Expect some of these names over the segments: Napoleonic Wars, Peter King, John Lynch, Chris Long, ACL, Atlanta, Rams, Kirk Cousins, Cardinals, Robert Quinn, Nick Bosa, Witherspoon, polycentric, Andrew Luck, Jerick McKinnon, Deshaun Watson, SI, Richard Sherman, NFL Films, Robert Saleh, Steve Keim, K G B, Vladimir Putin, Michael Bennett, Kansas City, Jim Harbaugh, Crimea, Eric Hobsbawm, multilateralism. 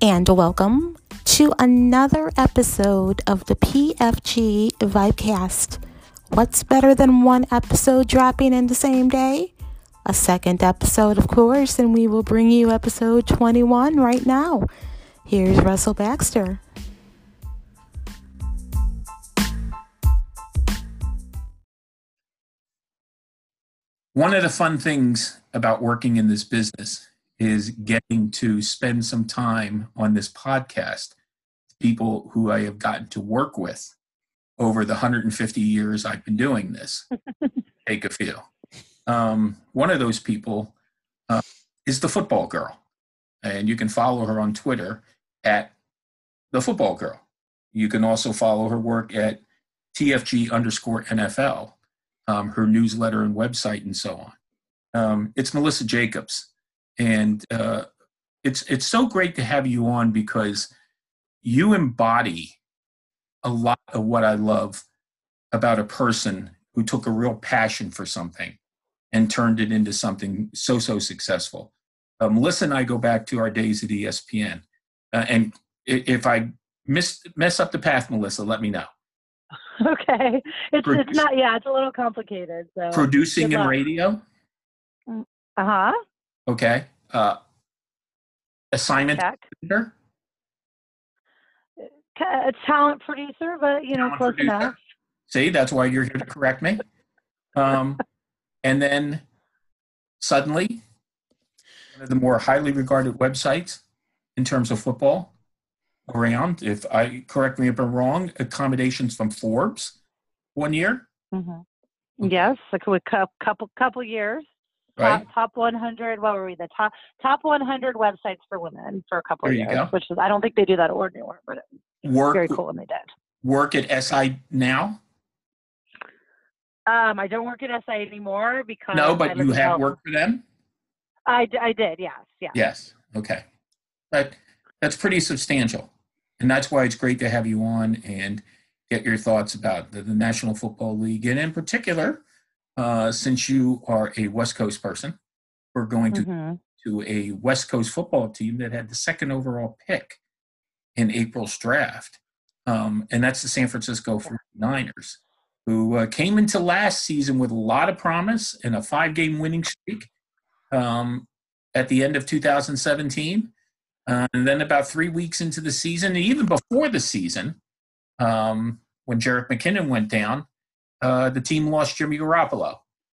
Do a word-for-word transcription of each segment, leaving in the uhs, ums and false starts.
And welcome to another episode of the P F G Vibecast. What's better than one episode dropping in the same day? A second episode, of course, and we will bring you episode twenty-one right now. Here's Russell Baxter. One of the fun things about working in this business is getting to spend some time on this podcast, people who I have gotten to work with over the one hundred fifty years I've been doing this. Take a few. Um, one of those people uh, is the football girl. And you can follow her on Twitter at the football girl. You can also follow her work at T F G underscore N F L, um, her newsletter and website and so on. Um, it's Melissa Jacobs. And uh, it's it's so great to have you on because you embody a lot of what I love about a person who took a real passion for something and turned it into something so, so successful. Uh, Melissa and I go back to our days at E S P N. Uh, and if I miss, mess up the path, Melissa, let me know. Okay. It's, Produ- it's not, yeah, it's a little complicated. So. Producing and radio? Uh-huh. Okay. Uh, assignment editor? A talent producer, but, you know, talent close producer. Enough. See, that's why you're here to correct me. Um, and then suddenly, one of the more highly regarded websites in terms of football around, if I correct me if I'm wrong, accommodations from Forbes one year. Mm-hmm. Okay. Yes, like a couple, couple years. Right. Top, top one hundred, what were we, the top top one hundred websites for women for a couple of years, go. Which is, I don't think they do that or anymore, but it's work, very cool when they did. Work at S I now? Um, I don't work at S I anymore because... No, but you have help. worked for them? I, I did, yes, yes. Yes, okay. That, that's pretty substantial, and that's why it's great to have you on and get your thoughts about the, the National Football League, and in particular... Uh, since you are a West Coast person, we're going to mm-hmm. to a West Coast football team that had the second overall pick in April's draft. Um, and that's the San Francisco forty-niners, who uh, came into last season with a lot of promise and a five-game winning streak um, at the end of two thousand seventeen. Uh, and then about three weeks into the season, and even before the season, um, when Jerick McKinnon went down, Uh, the team lost Jimmy Garoppolo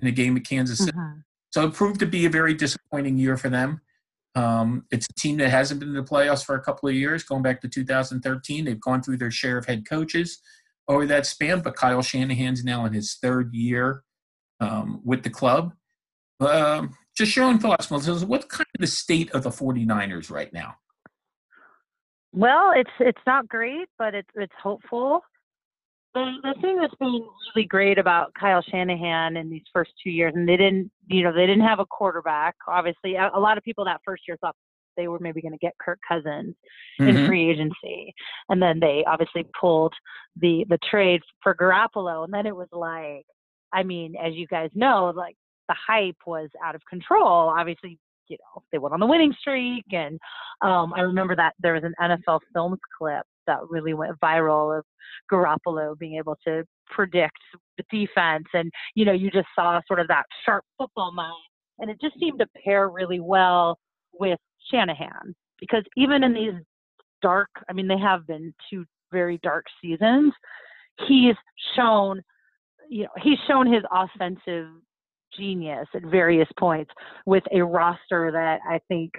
in a game at Kansas City. Mm-hmm. So it proved to be a very disappointing year for them. Um, it's a team that hasn't been in the playoffs for a couple of years, going back to two thousand thirteen. They've gone through their share of head coaches over that span, but Kyle Shanahan's now in his third year um, with the club. Uh, just showing thoughts, Melissa, what's kind of the state of the forty-niners right now? Well, it's it's not great, but it's it's hopeful. The, the thing that's been really great about Kyle Shanahan in these first two years, and they didn't, you know, they didn't have a quarterback. Obviously, a, a lot of people that first year thought they were maybe going to get Kirk Cousins mm-hmm. in free agency, and then they obviously pulled the the trade for Garoppolo, and then it was like, I mean, as you guys know, like the hype was out of control. Obviously, you know, they went on the winning streak, and um, I remember that there was an N F L Films clip that really went viral of Garoppolo being able to predict the defense. And, you know, you just saw sort of that sharp football mind. And it just seemed to pair really well with Shanahan because even in these dark, I mean, they have been two very dark seasons. He's shown, you know, he's shown his offensive genius at various points with a roster that I think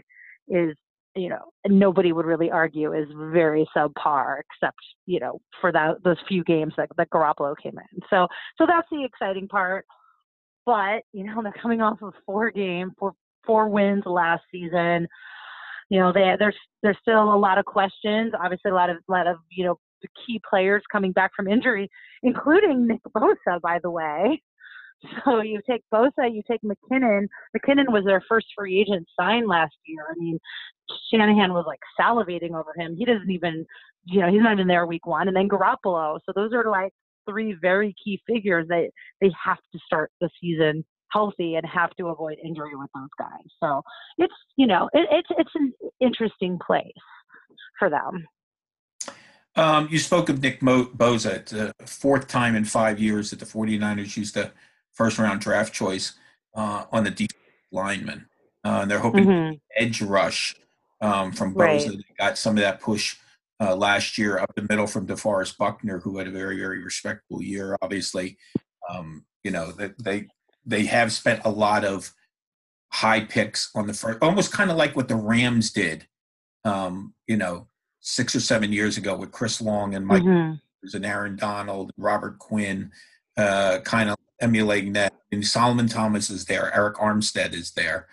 is, you know, nobody would really argue is very subpar, except, you know, for that those few games that, that Garoppolo came in. So, so that's the exciting part. But you know, they're coming off of four game, four four wins last season. You know, they there's there's still a lot of questions. Obviously, a lot of lot of you know key players coming back from injury, including Nick Bosa, by the way. So you take Bosa, you take McKinnon. McKinnon was their first free agent signed last year. I mean, Shanahan was like salivating over him. He doesn't even, you know, he's not even there week one. And then Garoppolo. So those are like three very key figures that they have to start the season healthy and have to avoid injury with those guys. So it's, you know, it, it's it's an interesting place for them. Um, you spoke of Nick Bosa. It's the fourth time in five years that the forty-niners used a first-round draft choice uh, on the defensive lineman. Uh, and they're hoping mm-hmm. edge rush um, from Bosa. Right. They got some of that push uh, last year up the middle from DeForest Buckner, who had a very, very respectable year, obviously. Um, you know, that they they have spent a lot of high picks on the first, almost kind of like what the Rams did, um, you know, six or seven years ago with Chris Long and Michael mm-hmm. and Aaron Donald, Robert Quinn, uh, kind of emulating that. And Solomon Thomas is there. Arik Armstead is there.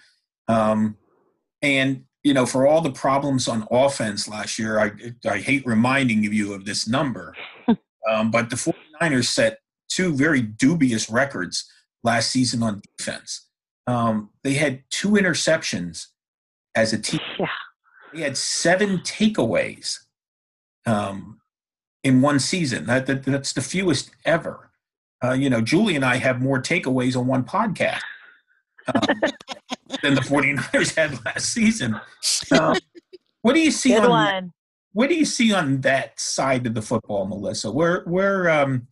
Um, and, you know, for all the problems on offense last year, I I hate reminding you of this number, um, but the forty-niners set two very dubious records last season on defense. Um, they had two interceptions as a team. Yeah. They had seven takeaways um, in one season. That, that that's the fewest ever. Uh, you know, Julie and I have more takeaways on one podcast um, than the forty-niners had last season. Um, what do you see Good on one. What do you see on that side of the football, Melissa? Where where um,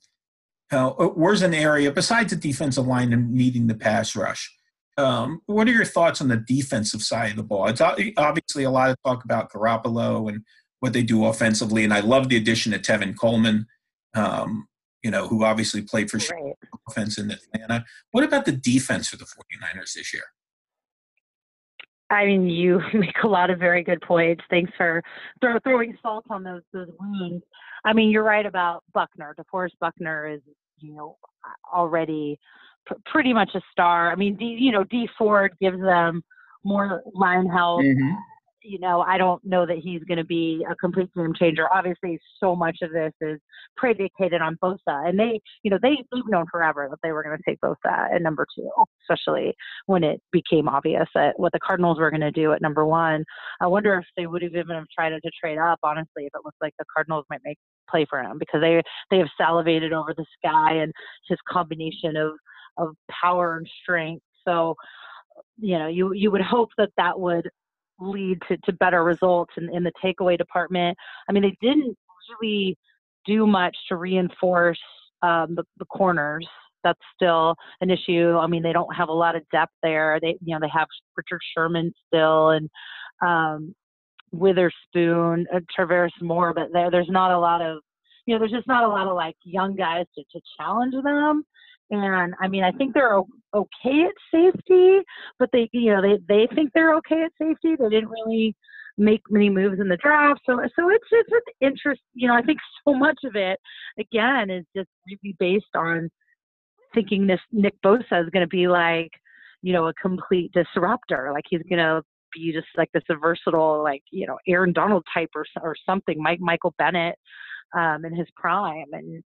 uh, where's an area besides the defensive line and needing the pass rush? Um, what are your thoughts on the defensive side of the ball? It's obviously a lot of talk about Garoppolo and what they do offensively, and I love the addition of Tevin Coleman, um, you know, who obviously played for right. offense in Atlanta. What about the defense for the forty-niners this year? I mean, you make a lot of very good points. Thanks for throw, throwing salt on those, those wounds. I mean, you're right about Buckner. DeForest Buckner is, you know, already – pretty much a star. I mean, D, you know, D Ford gives them more line help. Mm-hmm. You know, I don't know that he's going to be a complete game changer. Obviously, so much of this is predicated on Bosa. And they, you know, they, they've known forever that they were going to take Bosa at number two, especially when it became obvious that what the Cardinals were going to do at number one. I wonder if they would have even tried to trade up, honestly, if it looked like the Cardinals might make play for him, because they, they have salivated over this guy and his combination of of power and strength. So, you know, you, you would hope that that would lead to, to better results in, in the takeaway department. I mean, they didn't really do much to reinforce um, the, the corners. That's still an issue. I mean, they don't have a lot of depth there. They, you know, they have Richard Sherman still and um, Witherspoon, uh, Traverse Moore, but there, there's not a lot of, you know, there's just not a lot of like young guys to, to challenge them. And I mean, I think they're okay at safety, but they, you know, they, they think they're okay at safety. They didn't really make many moves in the draft. So, so it's, it's an interest, you know, I think so much of it again is just really based on thinking this Nick Bosa is going to be like, you know, a complete disruptor. Like he's going to be just like this versatile, like, you know, Aaron Donald type or, or something, Mike, Michael Bennett um, in his prime. And,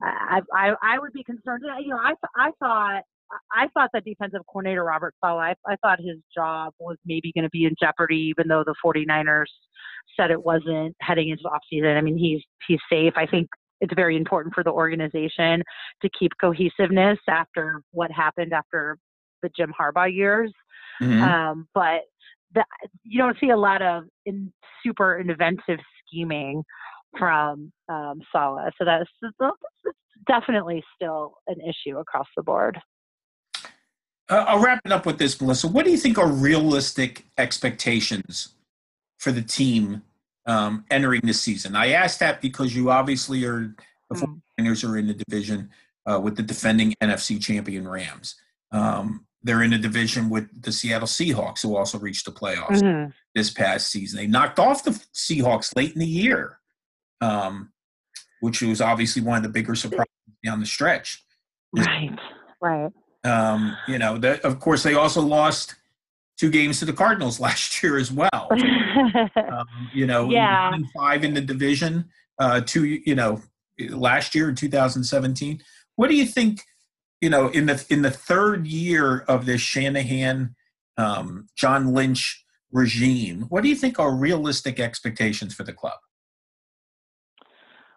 I, I I would be concerned. You know, I, I thought I thought that defensive coordinator Robert Saleh, I, I thought his job was maybe going to be in jeopardy, even though the forty-niners said it wasn't heading into the offseason. I mean, he's he's safe. I think it's very important for the organization to keep cohesiveness after what happened after the Jim Harbaugh years. Mm-hmm. Um, but the, you don't see a lot of in, super inventive scheming from um, Saleh. So that's, that's definitely still an issue across the board. Uh, I'll wrap it up with this, Melissa. What do you think are realistic expectations for the team um, entering this season? I asked that because you obviously are, the mm-hmm. forty-niners are in the division uh, with the defending N F C champion Rams. Um, they're in a division with the Seattle Seahawks, who also reached the playoffs mm-hmm. this past season. They knocked off the Seahawks late in the year. Um, which was obviously one of the bigger surprises down the stretch. Right, right. Um, you know, the, of course, they also lost two games to the Cardinals last year as well. um, you know, yeah. one and five in the division, uh, two, you know, last year in two thousand seventeen. What do you think, you know, in the in the third year of this Shanahan, um, John Lynch regime, what do you think are realistic expectations for the club?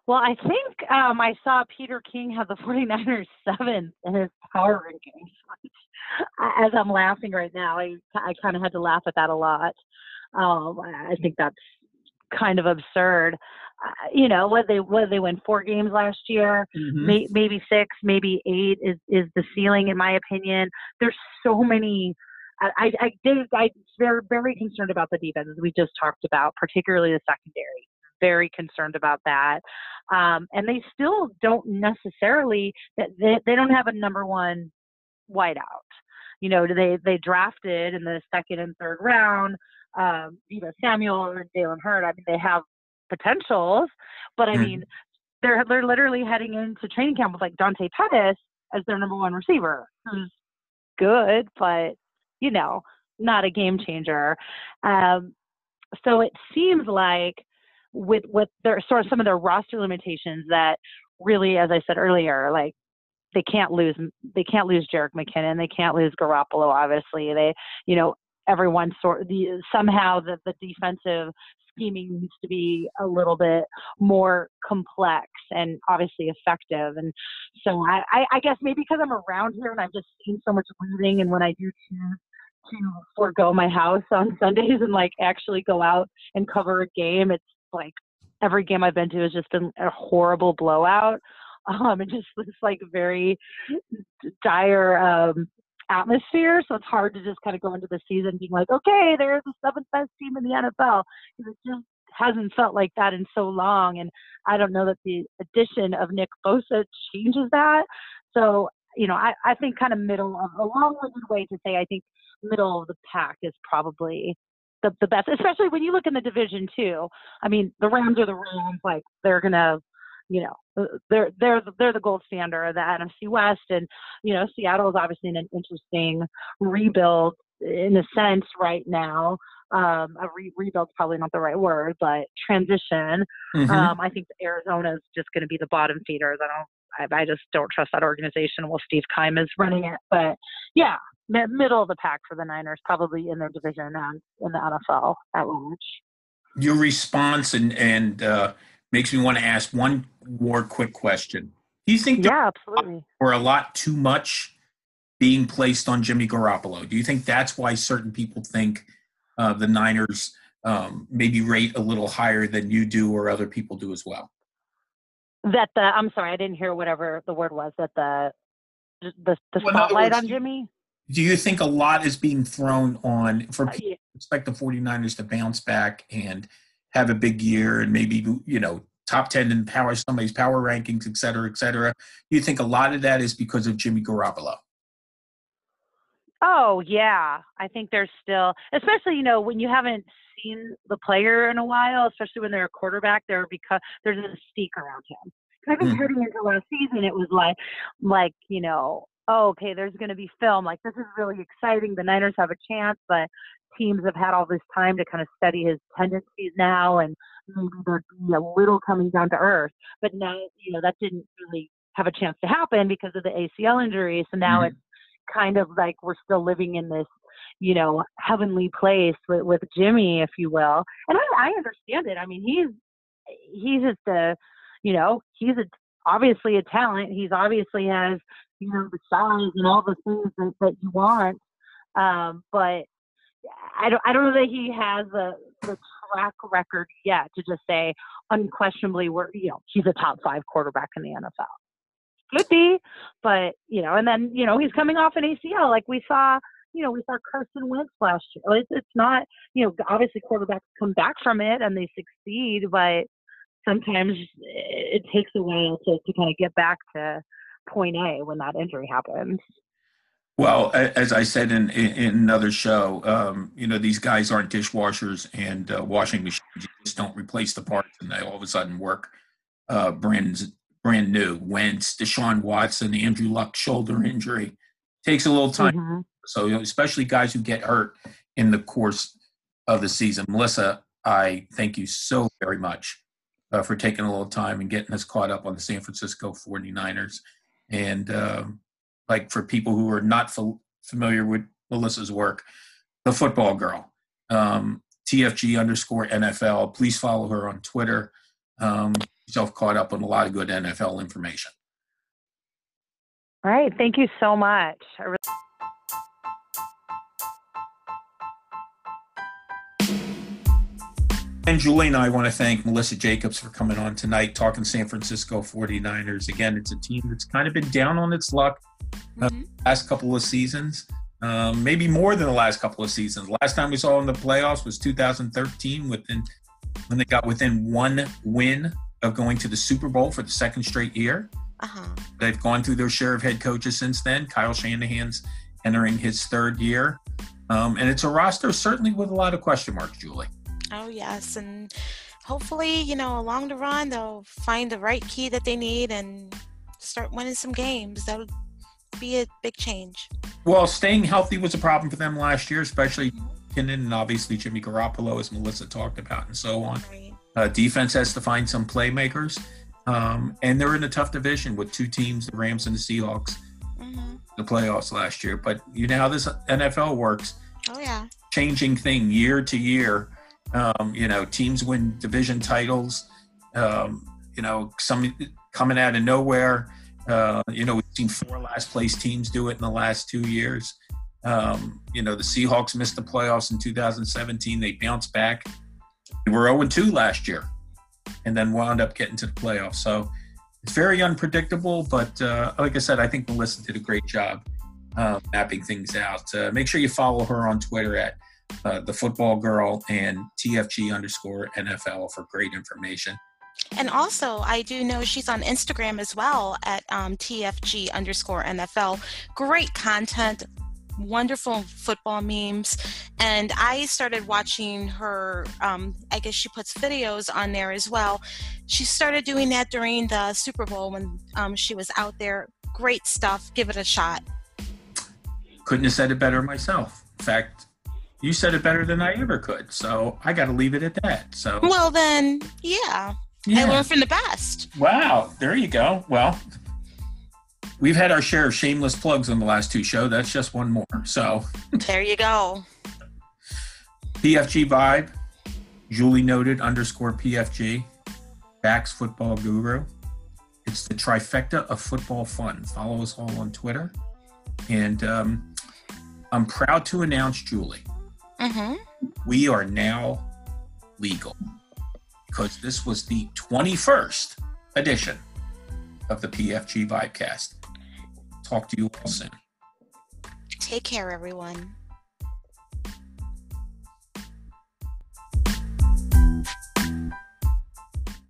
Well, I think um, I saw Peter King have the forty-niners seventh in his power rankings. As I'm laughing right now, I, I kind of had to laugh at that a lot. Um, I think that's kind of absurd. Uh, you know, what they what they win four games last year, mm-hmm. may, maybe six, maybe eight is is the ceiling in my opinion. There's so many. I I did I very very concerned about the defense, as we just talked about, particularly the secondary. Very concerned about that. Um, and they still don't necessarily, they, they don't have a number one wideout. You know, they, they drafted in the second and third round, um, you know, Samuel and Jalen Hurd. I mean, they have potentials, but I mean, they're, they're literally heading into training camp with like Dante Pettis as their number one receiver, who's good, but, you know, not a game changer. Um, so it seems like, with with their sort of some of their roster limitations, that really, as I said earlier, like they can't lose they can't lose Jerick McKinnon, they can't lose Garoppolo, obviously. They, you know, everyone sort the somehow that the defensive scheming needs to be a little bit more complex and obviously effective. And so I, I, I guess maybe because I'm around here and I've just seen so much losing, and when I do choose to forego my house on Sundays and like actually go out and cover a game, it's like every game I've been to has just been a horrible blowout. Um, and just this like very dire um, atmosphere. So it's hard to just kind of go into the season being like, okay, they're the seventh best team in the N F L. Because it just hasn't felt like that in so long. And I don't know that the addition of Nick Bosa changes that. So, you know, I, I think kind of middle of a long-winded way to say I think middle of the pack is probably The, the best, especially when you look in the division too. I mean, the Rams are the Rams. Like they're gonna, you know, they're they're they're the gold standard of the N F C West, and you know, Seattle is obviously in an interesting rebuild in a sense right now. Um, a re- rebuild's probably not the right word, but transition. Mm-hmm. Um, I think Arizona is just going to be the bottom feeders. I don't, I, I just don't trust that organization while Steve Keim is running it. But yeah. Middle of the pack for the Niners, probably in their division and in the N F L at large. Your response and and uh, makes me want to ask one more quick question. Do you think yeah, absolutely, or a lot too much being placed on Jimmy Garoppolo? Do you think that's why certain people think uh, the Niners um, maybe rate a little higher than you do or other people do as well? That the I'm sorry, I didn't hear whatever the word was. That the the, the well, spotlight words, on Jimmy. Do you think a lot is being thrown on for people who expect the 49ers to bounce back and have a big year and maybe, you know, top ten in power, somebody's power rankings, et cetera, et cetera? Do you think a lot of that is because of Jimmy Garoppolo? Oh, yeah. I think there's still, especially, you know, when you haven't seen the player in a while, especially when they're a quarterback, there because there's a mystique around him. I think mm. heading into last season, it was like, like, you know, oh, okay, there's going to be film. Like, this is really exciting. The Niners have a chance, but teams have had all this time to kind of study his tendencies now, and maybe they're a little coming down to earth. But now, you know, that didn't really have a chance to happen because of the A C L injury. So now mm-hmm. it's kind of like we're still living in this, you know, heavenly place with, with Jimmy, if you will. And I, I understand it. I mean, he's he's just a, you know, he's a, obviously a talent. He's obviously has, you know, the size and all the things that, that you want. Um, but I don't, I don't know that he has a, the track record yet to just say unquestionably we're, you know, he's a top five quarterback in the N F L. Could be, but, you know, and then, you know, he's coming off an A C L. Like we saw, you know, we saw Carson Wentz last year. It's, it's not, you know, obviously quarterbacks come back from it and they succeed, but sometimes it takes a while to, to kind of get back to point A when that injury happens. Well, as I said in, in, in another show, um, you know, these guys aren't dishwashers and uh, washing machines. You just don't replace the parts and they all of a sudden work uh, brand, brand new. Wentz, Deshaun Watson, Andrew Luck shoulder injury. Takes a little time. Mm-hmm. So, you know, especially guys who get hurt in the course of the season. Melissa, I thank you so very much uh, for taking a little time and getting us caught up on the San Francisco 49ers. And um, like for people who are not f- familiar with Melissa's work, the football girl, um, T F G underscore N F L. Please follow her on Twitter. Um, yourself caught up on a lot of good N F L information. All right. Thank you so much. I really- And Julie and I want to thank Melissa Jacobs for coming on tonight, talking San Francisco forty-niners. Again, it's a team that's kind of been down on its luck uh, mm-hmm. last couple of seasons, um, maybe more than the last couple of seasons. Last time we saw them in the playoffs was two thousand thirteen within when they got within one win of going to the Super Bowl for the second straight year. Uh-huh. They've gone through their share of head coaches since then. Kyle Shanahan's entering his third year. Um, and it's a roster certainly with a lot of question marks, Julie. Oh, yes. And hopefully, you know, along the run, they'll find the right key that they need and start winning some games. That'll be a big change. Well, staying healthy was a problem for them last year, especially McKinnon and obviously Jimmy Garoppolo, as Melissa talked about, and so on. Right. Uh, defense has to find some playmakers. Um, and they're in a tough division with two teams, the Rams and the Seahawks, mm-hmm. the playoffs last year. But you know how this N F L works. Oh, yeah. Changing thing year to year. Um, you know, teams win division titles, um, you know, some coming out of nowhere. Uh, you know, we've seen four last place teams do it in the last two years. Um, you know, the Seahawks missed the playoffs in two thousand seventeen. They bounced back. They were oh and two last year and then wound up getting to the playoffs. So it's very unpredictable. But uh, like I said, I think Melissa did a great job uh, mapping things out. Uh, make sure you follow her on Twitter at Uh, the football girl and T F G underscore N F L for great information. And also, I do know she's on Instagram as well at um, T F G underscore N F L. Great content, wonderful football memes. And I started watching her, um, I guess she puts videos on there as well. She started doing that during the Super Bowl when um, she was out there. Great stuff. Give it a shot. Couldn't have said it better myself. In fact, you said it better than I ever could, so I got to leave it at that. So well, then, yeah. yeah. I learned from the best. Wow. There you go. Well, we've had our share of shameless plugs on the last two shows. That's just one more. So there you go. P F G Vibe, Julie noted, underscore P F G, Bax Football Guru. It's the trifecta of football fun. Follow us all on Twitter. And um, I'm proud to announce, Julie, mm-hmm. we are now legal because this was the twenty-first edition of the P F G Vibecast. Talk to you all soon. Take care, everyone.